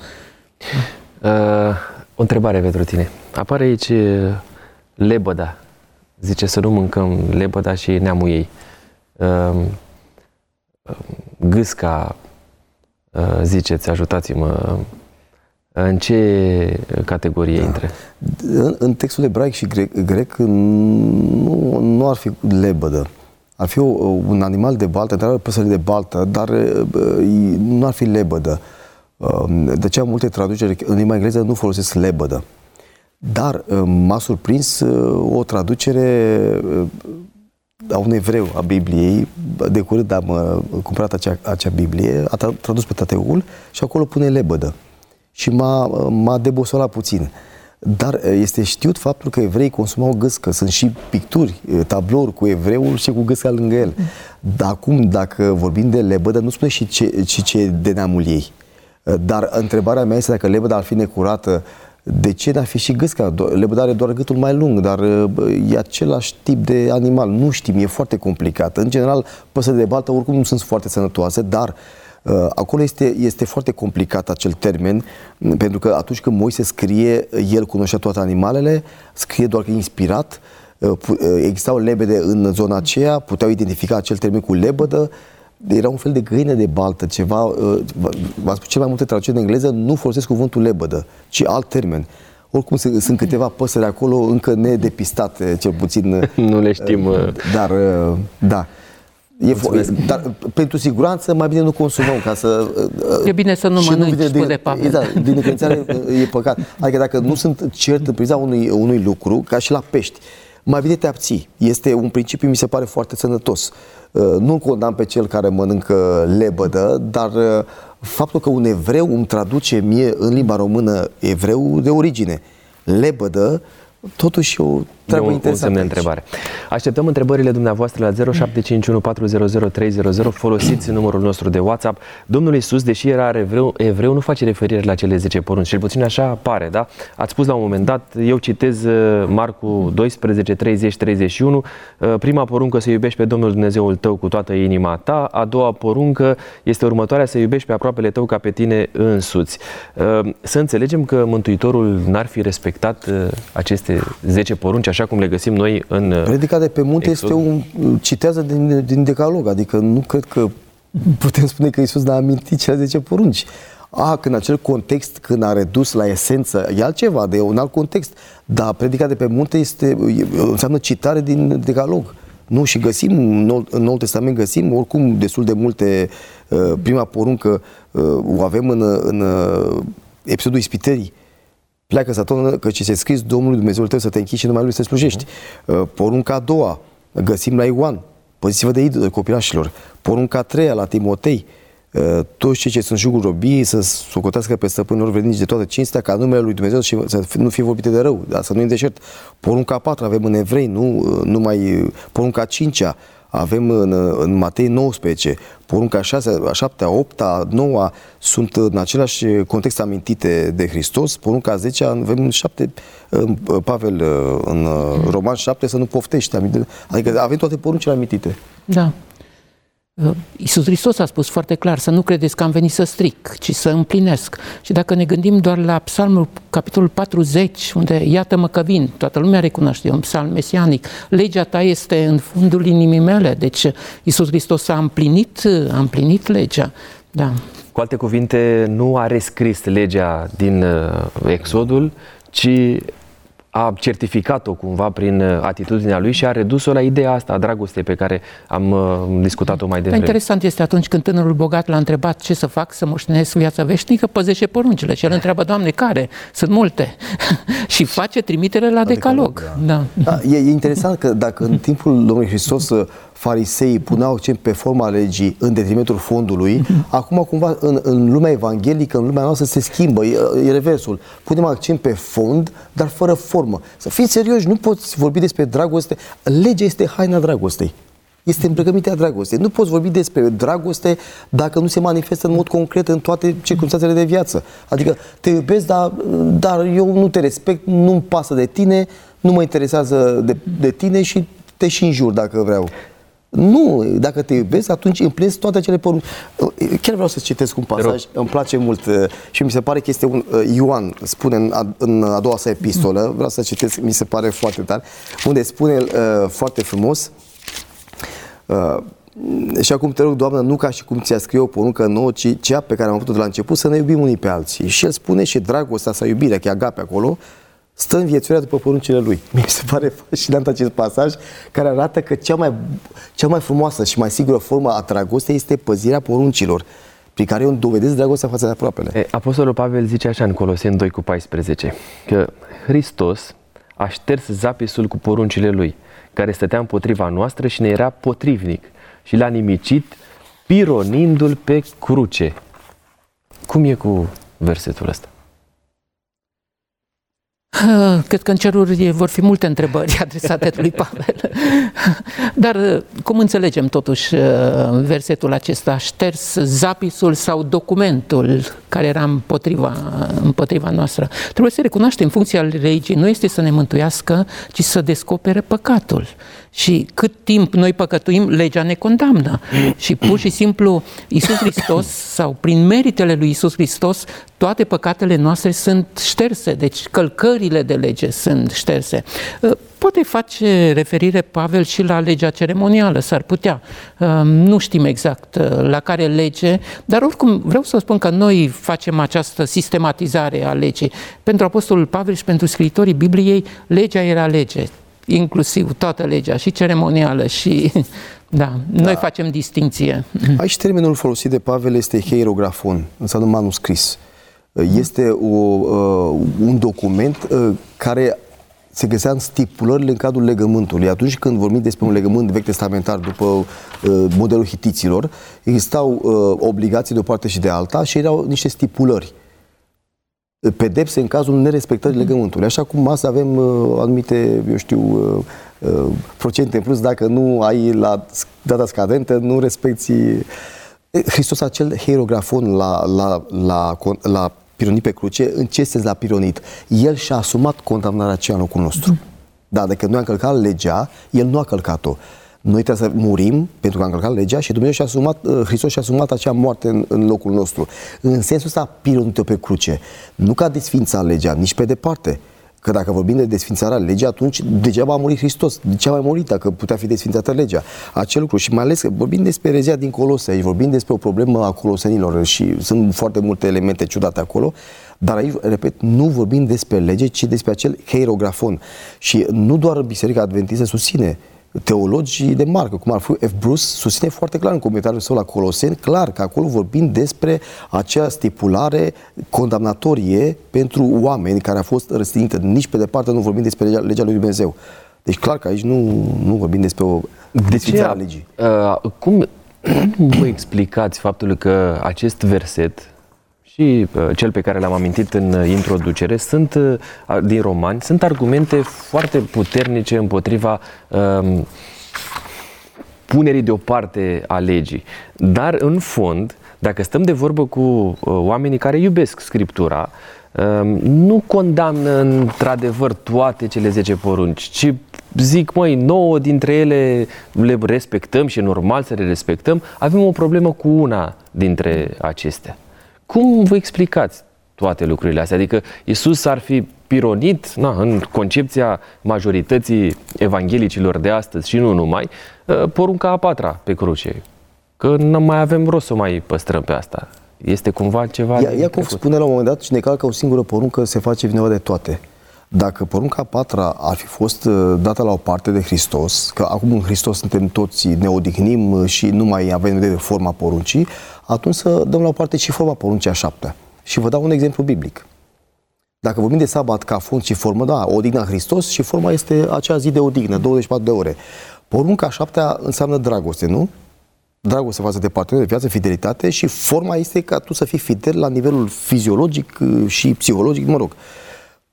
O întrebare pentru tine. Apare aici lebăda. Zice să nu mâncăm lebăda și neamul ei. Gâsca, ziceți, ajutați-mă. În ce categorie intră? În textul ebraic și grec nu ar fi lebădă. Ar fi un animal de baltă, într-adevăr păsări de baltă, dar nu ar fi lebădă. De aceea multe traduceri în limba engleză nu folosesc lebădă. Dar m-a surprins o traducere a un evreu a Bibliei. De curând am cumpărat acea Biblie, a tradus pe Tateul și acolo pune lebădă. Și m-a debosolat puțin. Dar este știut faptul că evreii consumau gâscă. Sunt și picturi, tablouri cu evreul și cu gâsca lângă el. Dar acum, dacă vorbim de lebădă, nu spune și ce de neamul ei. Dar întrebarea mea este, dacă lebăda ar fi necurată, de ce n-ar fi și gâsca? Lebăda are doar gâtul mai lung, dar e același tip de animal. Nu știm, e foarte complicat. În general, păsările de baltă oricum nu sunt foarte sănătoase, dar acolo este foarte complicat acel termen, pentru că atunci când Moise scrie, el cunoștea toate animalele, scrie doar că e inspirat, existau lebede în zona aceea, puteau identifica acel termen cu lebădă, era un fel de găină de baltă, ceva, v-am spus, cel mai multe traduceri în engleză nu folosesc cuvântul lebădă, ci alt termen. Oricum sunt câteva păsări acolo încă nedepistate, cel puțin. Nu le știm. Dar, da. Dar pentru siguranță mai bine nu consumăm, ca să... E bine să nu mănânci, spune Pavel. Exact, din necredințare e păcat. Adică dacă nu sunt cert în priza unui lucru, ca și la pești, mai bine te abții. Este un principiu, mi se pare, foarte sănătos. Nu-l condamn pe cel care mănâncă lebădă, dar faptul că un evreu îmi traduce mie în limba română evreu de origine lebădă, totuși o treabă interesantă. De întrebare. Așteptăm întrebările dumneavoastră la 0751400300. Folosiți numărul nostru de WhatsApp. Domnul Iisus, deși era evreu, nu face referire la cele 10 porunci. Cel puțin așa pare, da? Ați spus la un moment dat, eu citez Marcu 12, 30, 31. Prima poruncă, să iubești pe Domnul Dumnezeul tău cu toată inima ta. A doua poruncă este următoarea, să iubești pe aproapele tău ca pe tine însuți. Să înțelegem că Mântuitorul n-ar fi respectat aceste 10 porunci, așa cum le găsim noi în... Predica de pe munte este citează din decalog, adică nu cred că putem spune că Iisus n-a amintit cele 10 porunci. Când acel context, când a redus la esență, e altceva, de un alt context, dar predica de pe munte înseamnă citare din decalog. Nu, și găsim, în Noul Testament găsim oricum destul de multe, prima poruncă o avem în episodul ispitării. Pleacă, Satană, că ce se scris, Domnul Dumnezeul tău să te închizi și numai Lui să slujești. Porunca a doua, găsim la Ioan, păziți-vă de idoli, copilașilor. Porunca a treia, la Timotei, toți cei ce sunt jugul robiei să socotească pe stăpânii lor vrednici de toată cinstea, ca numele Lui Dumnezeu și să nu fie vorbite de rău, dar să nu-i deșert. Porunca a patra avem în Evrei, porunca a cincea avem în Matei 19, porunca a 6, a 7, a 8, a 9 sunt în același context amintite de Hristos, porunca a 10 avem în 7, Pavel în Roman 7, să nu poftești, adică avem toate poruncile amintite. Da. Iisus Hristos a spus foarte clar, să nu credeți că am venit să stric, ci să împlinesc. Și dacă ne gândim doar la Psalmul, capitolul 40, unde iată-mă că vin, toată lumea recunoaște, un psalm mesianic, legea ta este în fundul inimii mele, deci Iisus Hristos a împlinit legea. Da. Cu alte cuvinte, nu a rescris legea din Exodul, ci a certificat-o cumva prin atitudinea lui și a redus-o la ideea asta, a dragostei pe care am discutat-o mai devreme. Interesant este atunci când tânărul bogat l-a întrebat ce să fac să moștenesc viața veșnică, păzește poruncile. Și el întreabă, Doamne, care? Sunt multe. și face trimitere la decalog. Da. Da, e interesant că dacă în timpul Domnului Hristos fariseii puneau accent pe forma legii în detrimentul fondului, acum cumva în lumea evanghelică, în lumea noastră se schimbă, e reversul. Punem accent pe fond, dar fără formă. Să fiți serioși, nu poți vorbi despre dragoste. Legea este haina dragostei. este îmbrăcămintea dragostei. Nu poți vorbi despre dragoste dacă nu se manifestă în mod concret în toate circunstanțele de viață. Adică te iubesc, dar eu nu te respect, nu-mi pasă de tine, nu mă interesează de tine și te și înjur dacă vreau. Nu, dacă te iubesc, atunci împlinesc toate acele porunci. Chiar vreau să citesc un pasaj, îmi place mult și mi se pare că este un Ioan, spune în a doua sa epistolă, vreau să citesc, mi se pare foarte tare, unde spune foarte frumos: și acum te rog, Doamnă, nu ca și cum ți-a scris o poruncă nouă, ci cea pe care am avut-o de la început, să ne iubim unii pe alții. Și el spune și dragostea sa, iubirea, că e agape acolo, stă în viețuirea după poruncile lui. Mi se pare fascinant acest pasaj, care arată că cea mai frumoasă și mai sigură formă a dragostei este păzirea poruncilor, prin care eu îmi dovedesc dragostea față de aproapele. Apostolul Pavel zice așa în Coloseni 2,14 că Hristos a șters zapisul cu poruncile lui, care stătea împotriva noastră și ne era potrivnic, și l-a nimicit pironindu-l pe cruce. Cum e cu versetul ăsta? Cred că în ceruri vor fi multe întrebări adresate lui Pavel. Dar cum înțelegem totuși versetul acesta? Șters zapisul sau documentul care era împotriva noastră. Trebuie să recunoaștem, funcția legii nu este să ne mântuiască, ci să descopere păcatul. Și cât timp noi păcătuim, legea ne condamnă. Și pur și simplu Iisus Hristos, sau prin meritele lui Iisus Hristos, toate păcatele noastre sunt șterse, deci călcările de lege sunt șterse. Poate face referire Pavel și la legea ceremonială, s-ar putea. Nu știm exact la care lege, dar oricum vreau să spun că noi facem această sistematizare a legii. Pentru Apostolul Pavel și pentru scriitorii Bibliei, legea era lege, inclusiv toată legea, și ceremonială, și... Da, noi facem distinție. Aici termenul folosit de Pavel este hierografon, înseamnă manuscris. Este un document care se găsea în stipulările în cadrul legământului. Atunci când vorbim despre un legământ vechi testamentar după modelul hitiților, existau obligații de o parte și de alta și erau niște stipulări, pedepse în cazul nerespectării legământului. Așa cum azi avem anumite, eu știu, procente în plus dacă nu ai la data scadentă, nu respecti. Hristos, acel hierografon la pironit pe cruce, în ce sens l-a pironit? El și-a asumat condamnarea aceea în locul nostru. Da, dacă noi am călcat legea, el nu a călcat-o. Noi trebuie să murim pentru că am călcat legea și Dumnezeu Hristos și-a asumat acea moarte în locul nostru. În sensul ăsta a pironit-o pe cruce. Nu că a desfințat legea, nici pe departe. Că dacă vorbim de desfințarea legii, atunci degeaba a murit Hristos. De ce a mai murit dacă putea fi desfințată legea? Acel lucru. Și mai ales că vorbim despre erezia din Colosei, vorbim despre o problemă a colosenilor și sunt foarte multe elemente ciudate acolo, dar aici, repet, nu vorbim despre lege, ci despre acel hierografon. Și nu doar Biserica Adventistă susține, teologii de marcă, cum ar fi F. Bruce, susține foarte clar în comentariul său la Coloseni, clar că acolo vorbim despre acea stipulare condamnatorie pentru oameni care a fost răstignită. Nici pe departe nu vorbim despre legea lui Dumnezeu. Deci clar că aici nu vorbim despre o desfințare a legii. Cum vă explicați faptul că acest verset și cel pe care l-am amintit în introducere din Romani sunt argumente foarte puternice împotriva punerii deoparte a legii? Dar în fond, dacă stăm de vorbă cu oamenii care iubesc Scriptura, nu condamnă într-adevăr toate cele 10 porunci, ci zic, 9 dintre ele le respectăm și e normal să le respectăm, avem o problemă cu una dintre acestea. Cum vă explicați toate lucrurile astea? Adică Iisus ar fi pironit, în concepția majorității evanghelicilor de astăzi și nu numai, porunca a 4-a pe cruce. Că nu mai avem rost să mai păstrăm pe asta. Este cumva ceva... Iacov spune la un moment dat, cine calcă o singură poruncă se face vinovat de toate. Dacă porunca a 4-a ar fi fost dată la o parte de Hristos, că acum în Hristos suntem toți, ne odihnim și nu mai avem de forma poruncii, atunci să dăm la o parte și forma poruncii a 7-a. Și vă dau un exemplu biblic. Dacă vorbim de sabat ca fond și formă, odihna Hristos și forma este acea zi de odihnă, 24 de ore. Porunca a 7-a înseamnă dragoste, nu? Dragoste față de partener de viață, fidelitate, și forma este ca tu să fii fidel la nivelul fiziologic și psihologic,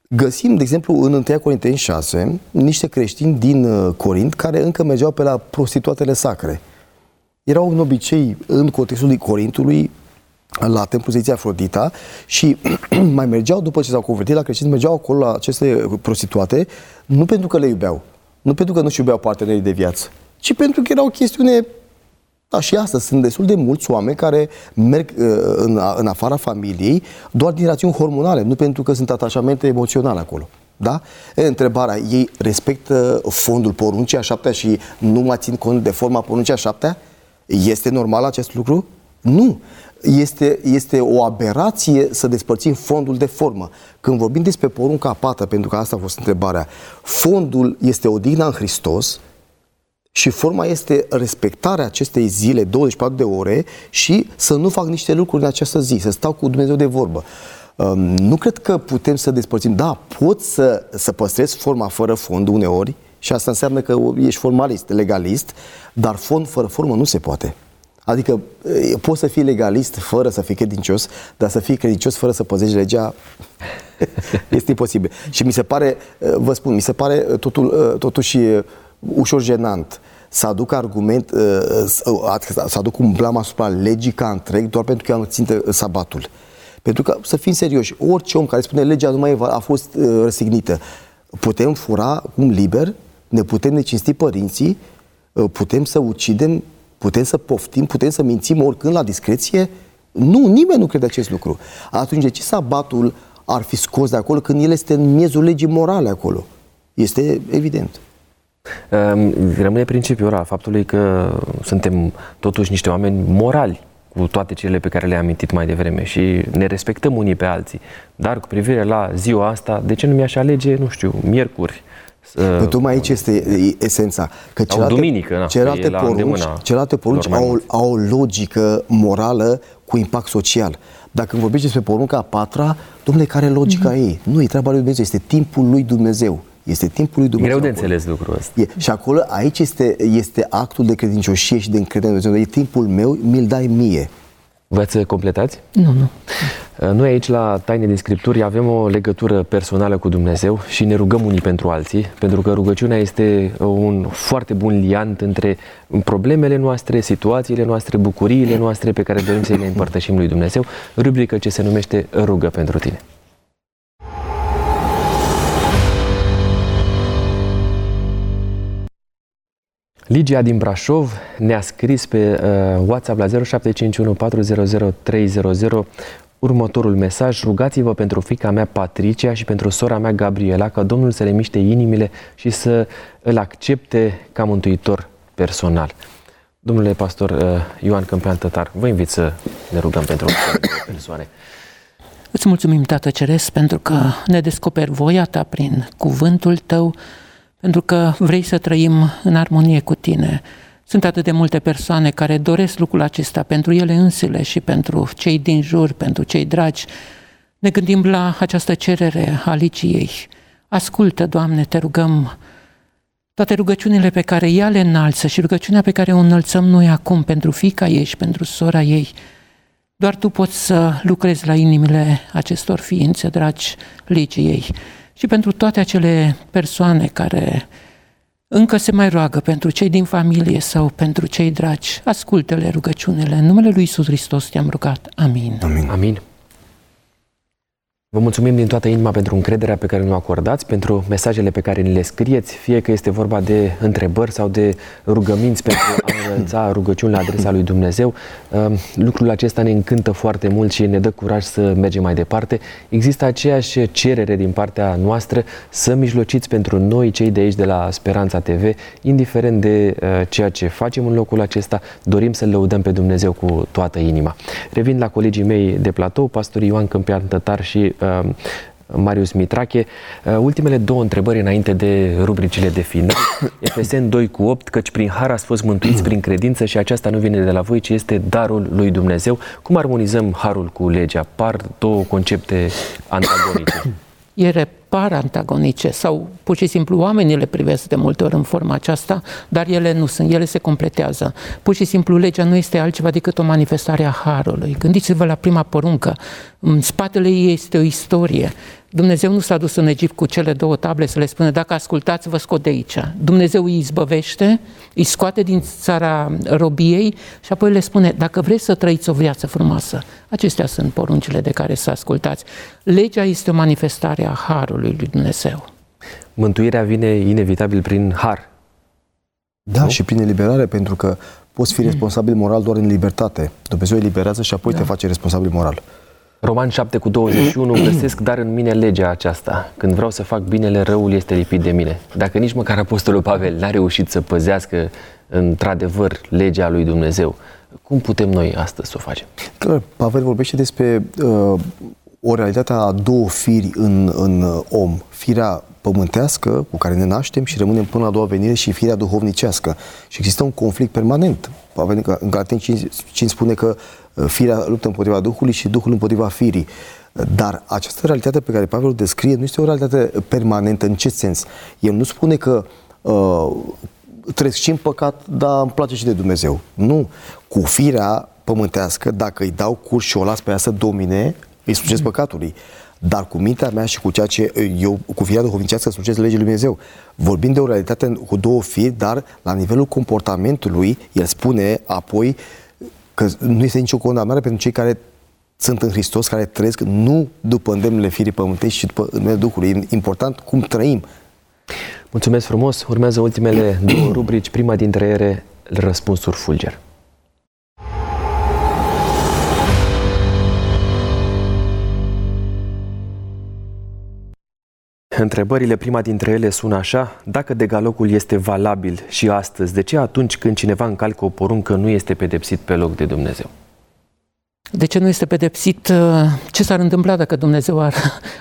Găsim, de exemplu, în 1 Corinteni 6, niște creștini din Corint care încă mergeau pe la prostituatele sacre. Erau în obicei, în contextul Corintului, la templul zeiței Afrodita și mai mergeau, după ce s-au convertit la creștini, mergeau acolo la aceste prostituate, nu pentru că le iubeau, nu pentru că nu-și iubeau partenerii de viață, ci pentru că era o chestiune. Da, și astăzi sunt destul de mulți oameni care merg în afara familiei doar din rațiuni hormonale, nu pentru că sunt atașamente emoționale acolo. Da? Întrebarea, ei respectă fondul poruncii a șaptea și nu mai țin cont de forma poruncii a șaptea? Este normal acest lucru? Nu! Este o aberație să despărțim fondul de formă. Când vorbim despre porunca a patra, pentru că asta a fost întrebarea, fondul este odihna în Hristos și forma este respectarea acestei zile, 24 de ore, și să nu fac niște lucruri în această zi, să stau cu Dumnezeu de vorbă. Nu cred că putem să despărțim. Da, poți să păstrezi forma fără fond uneori și asta înseamnă că ești formalist, legalist, dar fond fără formă nu se poate. Adică poți să fii legalist fără să fii credincios, dar să fii credincios fără să păzești legea este imposibil. Și mi se pare, vă spun, mi se pare totuși ușor jenant să aduc argument, să aduc un blam asupra legii ca întreg doar pentru că ea nu țintă sabatul. Pentru că, să fim serioși, orice om care spune legea nu mai a fost răsignită, putem fura cum liber, ne putem necinsti părinții, putem să ucidem, putem să poftim, putem să mințim oricând la discreție? Nu, nimeni nu crede acest lucru. Atunci de ce sabatul ar fi scos de acolo când el este în miezul legii morale acolo? Este evident. Rămâne principiul ăla, faptului că suntem totuși niște oameni morali cu toate cele pe care le-am amintit mai devreme și ne respectăm unii pe alții. Dar cu privire la ziua asta, de ce nu mi-aș alege, nu știu, miercuri? Tocmai aici este esența. Că celelalte porunci au o logică morală cu impact social. Dacă vorbiți despre porunca a patra, domnule, care e logica ei? Nu, e treaba lui Dumnezeu, este timpul lui Dumnezeu. Este timpul lui Dumnezeu. Greu de înțeles lucrul ăsta. Și acolo, aici este actul de credincioșie și de încredere în Dumnezeu. E timpul meu, mi-l dai mie. Vreți să completați? Nu. Noi aici la Taine din Scripturi avem o legătură personală cu Dumnezeu și ne rugăm unii pentru alții, pentru că rugăciunea este un foarte bun liant între problemele noastre, situațiile noastre, bucuriile noastre pe care dorim să le împărtășim lui Dumnezeu, rubrică ce se numește Rugă pentru tine. Ligia din Brașov ne-a scris pe WhatsApp la 0751400300 următorul mesaj: rugați-vă pentru fiica mea Patricia și pentru sora mea Gabriela ca Domnul să le miște inimile și să îl accepte ca mântuitor personal. Domnule pastor Ioan Câmpian-Tătar, vă invit să ne rugăm pentru persoane. Îți mulțumim, Tată Ceresc, pentru că ne descoperi voia ta prin cuvântul tău, pentru că vrei să trăim în armonie cu tine. Sunt atât de multe persoane care doresc lucrul acesta pentru ele însele și pentru cei din jur, pentru cei dragi. Ne gândim la această cerere a Ligiei. Ascultă, Doamne, te rugăm, toate rugăciunile pe care ea le înalță și rugăciunea pe care o înălțăm noi acum pentru fiica ei și pentru sora ei. Doar Tu poți să lucrezi la inimile acestor ființe dragi Ligiei. Și pentru toate acele persoane care încă se mai roagă, pentru cei din familie sau pentru cei dragi, ascultă-le rugăciunile. În numele lui Iisus Hristos te-am rugat. Amin. Amin. Amin. Vă mulțumim din toată inima pentru încrederea pe care ne-o acordați, pentru mesajele pe care ni le scrieți, fie că este vorba de întrebări sau de rugăminți pentru a înălța rugăciuni la adresa lui Dumnezeu. Lucrul acesta ne încântă foarte mult și ne dă curaj să mergem mai departe. Există aceeași cerere din partea noastră să mijlociți pentru noi, cei de aici de la Speranța TV, indiferent de ceea ce facem în locul acesta, dorim să-L lăudăm pe Dumnezeu cu toată inima. Revin la colegii mei de platou, pastorii Ioan Câmpian-Tătar și Marius Mitrache. Ultimele două întrebări înainte de rubricile de final. Efeseni 2:8, căci prin har ați fost mântuiți prin credință și aceasta nu vine de la voi, ci este darul lui Dumnezeu. Cum armonizăm harul cu legea? Par două concepte antagonice. E par antagonice sau pur și simplu oamenii le privesc de multe ori în forma aceasta, dar ele nu sunt, ele se completează. Pur și simplu legea nu este altceva decât o manifestare a Harului. Gândiți-vă la prima poruncă, în spatele ei este o istorie. Dumnezeu nu s-a dus în Egipt cu cele două table să le spună, dacă ascultați, vă scot de aici. Dumnezeu îi izbăvește, îi scoate din țara robiei și apoi le spune, dacă vreți să trăiți o viață frumoasă, acestea sunt poruncile de care să ascultați. Legea este o manifestare a Harului lui Dumnezeu. Mântuirea vine inevitabil prin Har. Da, nu? Și prin eliberare, pentru că poți fi responsabil moral doar în libertate. Dumnezeu eliberează și apoi te face responsabil moral. Roman 7:21 găsesc dar în mine legea aceasta. Când vreau să fac binele, răul este lipit de mine. Dacă nici măcar apostolul Pavel n-a reușit să păzească într-adevăr legea lui Dumnezeu, cum putem noi astăzi să o facem? Clar, Pavel vorbește despre o realitate a două firi în om. Firea pământească cu care ne naștem și rămânem până la a doua venire și firea duhovnicească. Și există un conflict permanent. Pavel în Galateni 5 spune că firea luptă împotriva Duhului și Duhul împotriva firii. Dar această realitate pe care Pavel o descrie nu este o realitate permanentă. În ce sens? El nu spune că trăiesc și în păcat, dar îmi place și de Dumnezeu. Nu. Cu firea pământească, dacă îi dau curs și o las pe ea să domine, îi succes păcatului. Dar cu mintea mea și cu ceea ce eu, cu firea duhovnicească, succes legea lui Dumnezeu. Vorbim de o realitate cu două firi, dar la nivelul comportamentului, el spune apoi că nu este nicio condamnare pentru cei care sunt în Hristos, care trăiesc nu după îndemnele firii pământești, ci după îndemnele Duhului. E important cum trăim. Mulțumesc frumos! Urmează ultimele două rubrici, prima dintre ele, răspunsuri fulger. Întrebările, prima dintre ele sună așa: dacă decalogul este valabil și astăzi, de ce atunci când cineva încalcă o poruncă nu este pedepsit pe loc de Dumnezeu? De ce nu este pedepsit? Ce s-ar întâmpla dacă Dumnezeu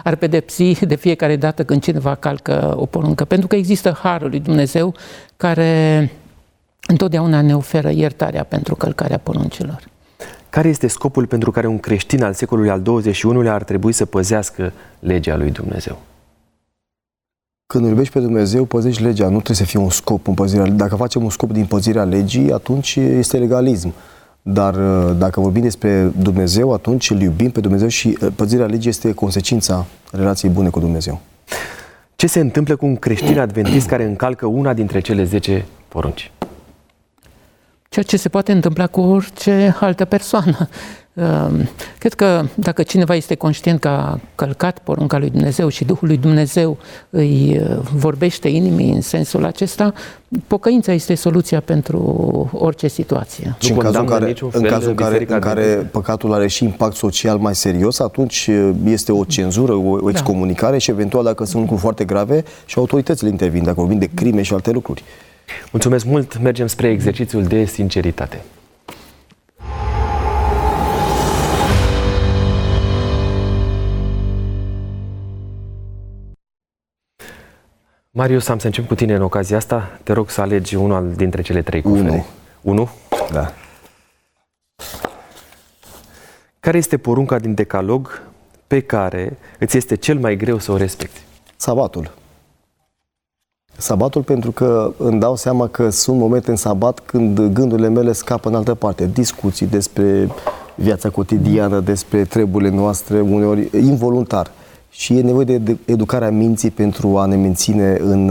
ar pedepsi de fiecare dată când cineva calcă o poruncă? Pentru că există harul lui Dumnezeu care întotdeauna ne oferă iertarea pentru călcarea poruncilor. Care este scopul pentru care un creștin al secolului al XXI-lea ar trebui să păzească legea lui Dumnezeu? Când îl iubești pe Dumnezeu, păzești legea. Nu trebuie să fie un scop în păzirea legii. Dacă facem un scop din păzirea legii, atunci este legalism. Dar dacă vorbim despre Dumnezeu, atunci îl iubim pe Dumnezeu și păzirea legii este consecința relației bune cu Dumnezeu. Ce se întâmplă cu un creștin adventist care încalcă una dintre cele 10 porunci? Ceea ce se poate întâmpla cu orice altă persoană. Cred că dacă cineva este conștient că a călcat porunca lui Dumnezeu și Duhul lui Dumnezeu îi vorbește inimii în sensul acesta, pocăința este soluția pentru orice situație. Și în cazul în care păcatul are și impact social mai serios, atunci este o cenzură, o excomunicare și eventual, dacă sunt lucruri foarte grave, și autoritățile intervin, dacă vorbim de crime și alte lucruri. Mulțumesc mult! Mergem spre exercițiul de sinceritate. Marius, am să încep cu tine în ocazia asta. Te rog să alegi unul dintre cele 3 cuvinte. 1? Da. Care este porunca din decalog pe care îți este cel mai greu să o respecti? Sabatul. Sabatul, pentru că îmi dau seama că sunt momente în sabat când gândurile mele scapă în altă parte. Discuții despre viața cotidiană, despre treburile noastre, uneori involuntar. Și e nevoie de educarea minții pentru a ne menține în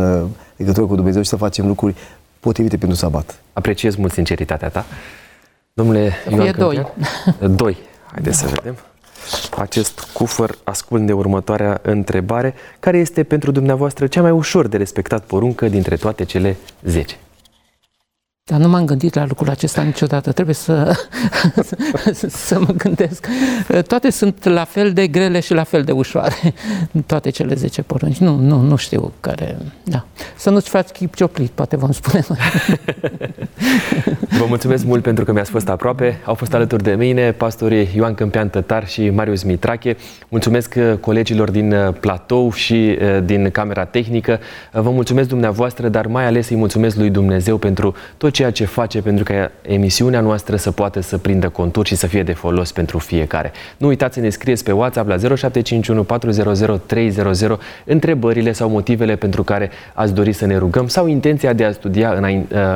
legătură cu Dumnezeu și să facem lucruri potrivite pentru sabat. Apreciez mult sinceritatea ta. Domnule Ioan Câmpian, 2. Haideți să vedem. Acest cufăr ascunde următoarea întrebare. Care este pentru dumneavoastră cea mai ușor de respectat poruncă dintre toate cele 10? Dar nu m-am gândit la lucrul acesta niciodată. Trebuie să mă gândesc. Toate sunt la fel de grele și la fel de ușoare. Toate cele 10 porunci. Nu știu care... Da. Să nu-ți faci chip cioplit, poate vom spune noi. Vă mulțumesc mult pentru că mi-ați fost aproape. Au fost alături de mine pastorii Ioan Câmpian-Tătar și Marius Mitrache. Mulțumesc colegilor din platou și din camera tehnică. Vă mulțumesc dumneavoastră, dar mai ales îi mulțumesc lui Dumnezeu pentru tot tot ceea ce face pentru ca emisiunea noastră să poată să prindă contur și să fie de folos pentru fiecare. Nu uitați să ne scrieți pe WhatsApp la 0751 400 300 întrebările sau motivele pentru care ați dori să ne rugăm sau intenția de a studia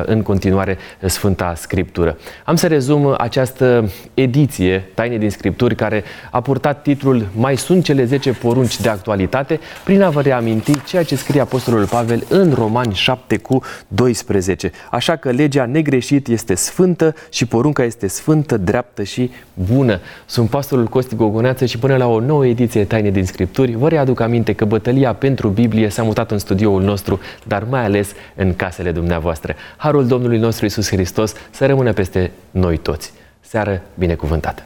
în continuare Sfânta Scriptură. Am să rezum această ediție Taine din Scripturi, care a purtat titlul Mai sunt cele 10 porunci de actualitate, prin a vă reaminti ceea ce scrie Apostolul Pavel în Romani 7:12. Așa că legea negreșit este sfântă și porunca este sfântă, dreaptă și bună. Sunt pastorul Costi Gogoneață și până la o nouă ediție Taine din Scripturi vă readuc aminte că bătălia pentru Biblie s-a mutat în studioul nostru, dar mai ales în casele dumneavoastră. Harul Domnului nostru Iisus Hristos să rămână peste noi toți. Seară binecuvântată!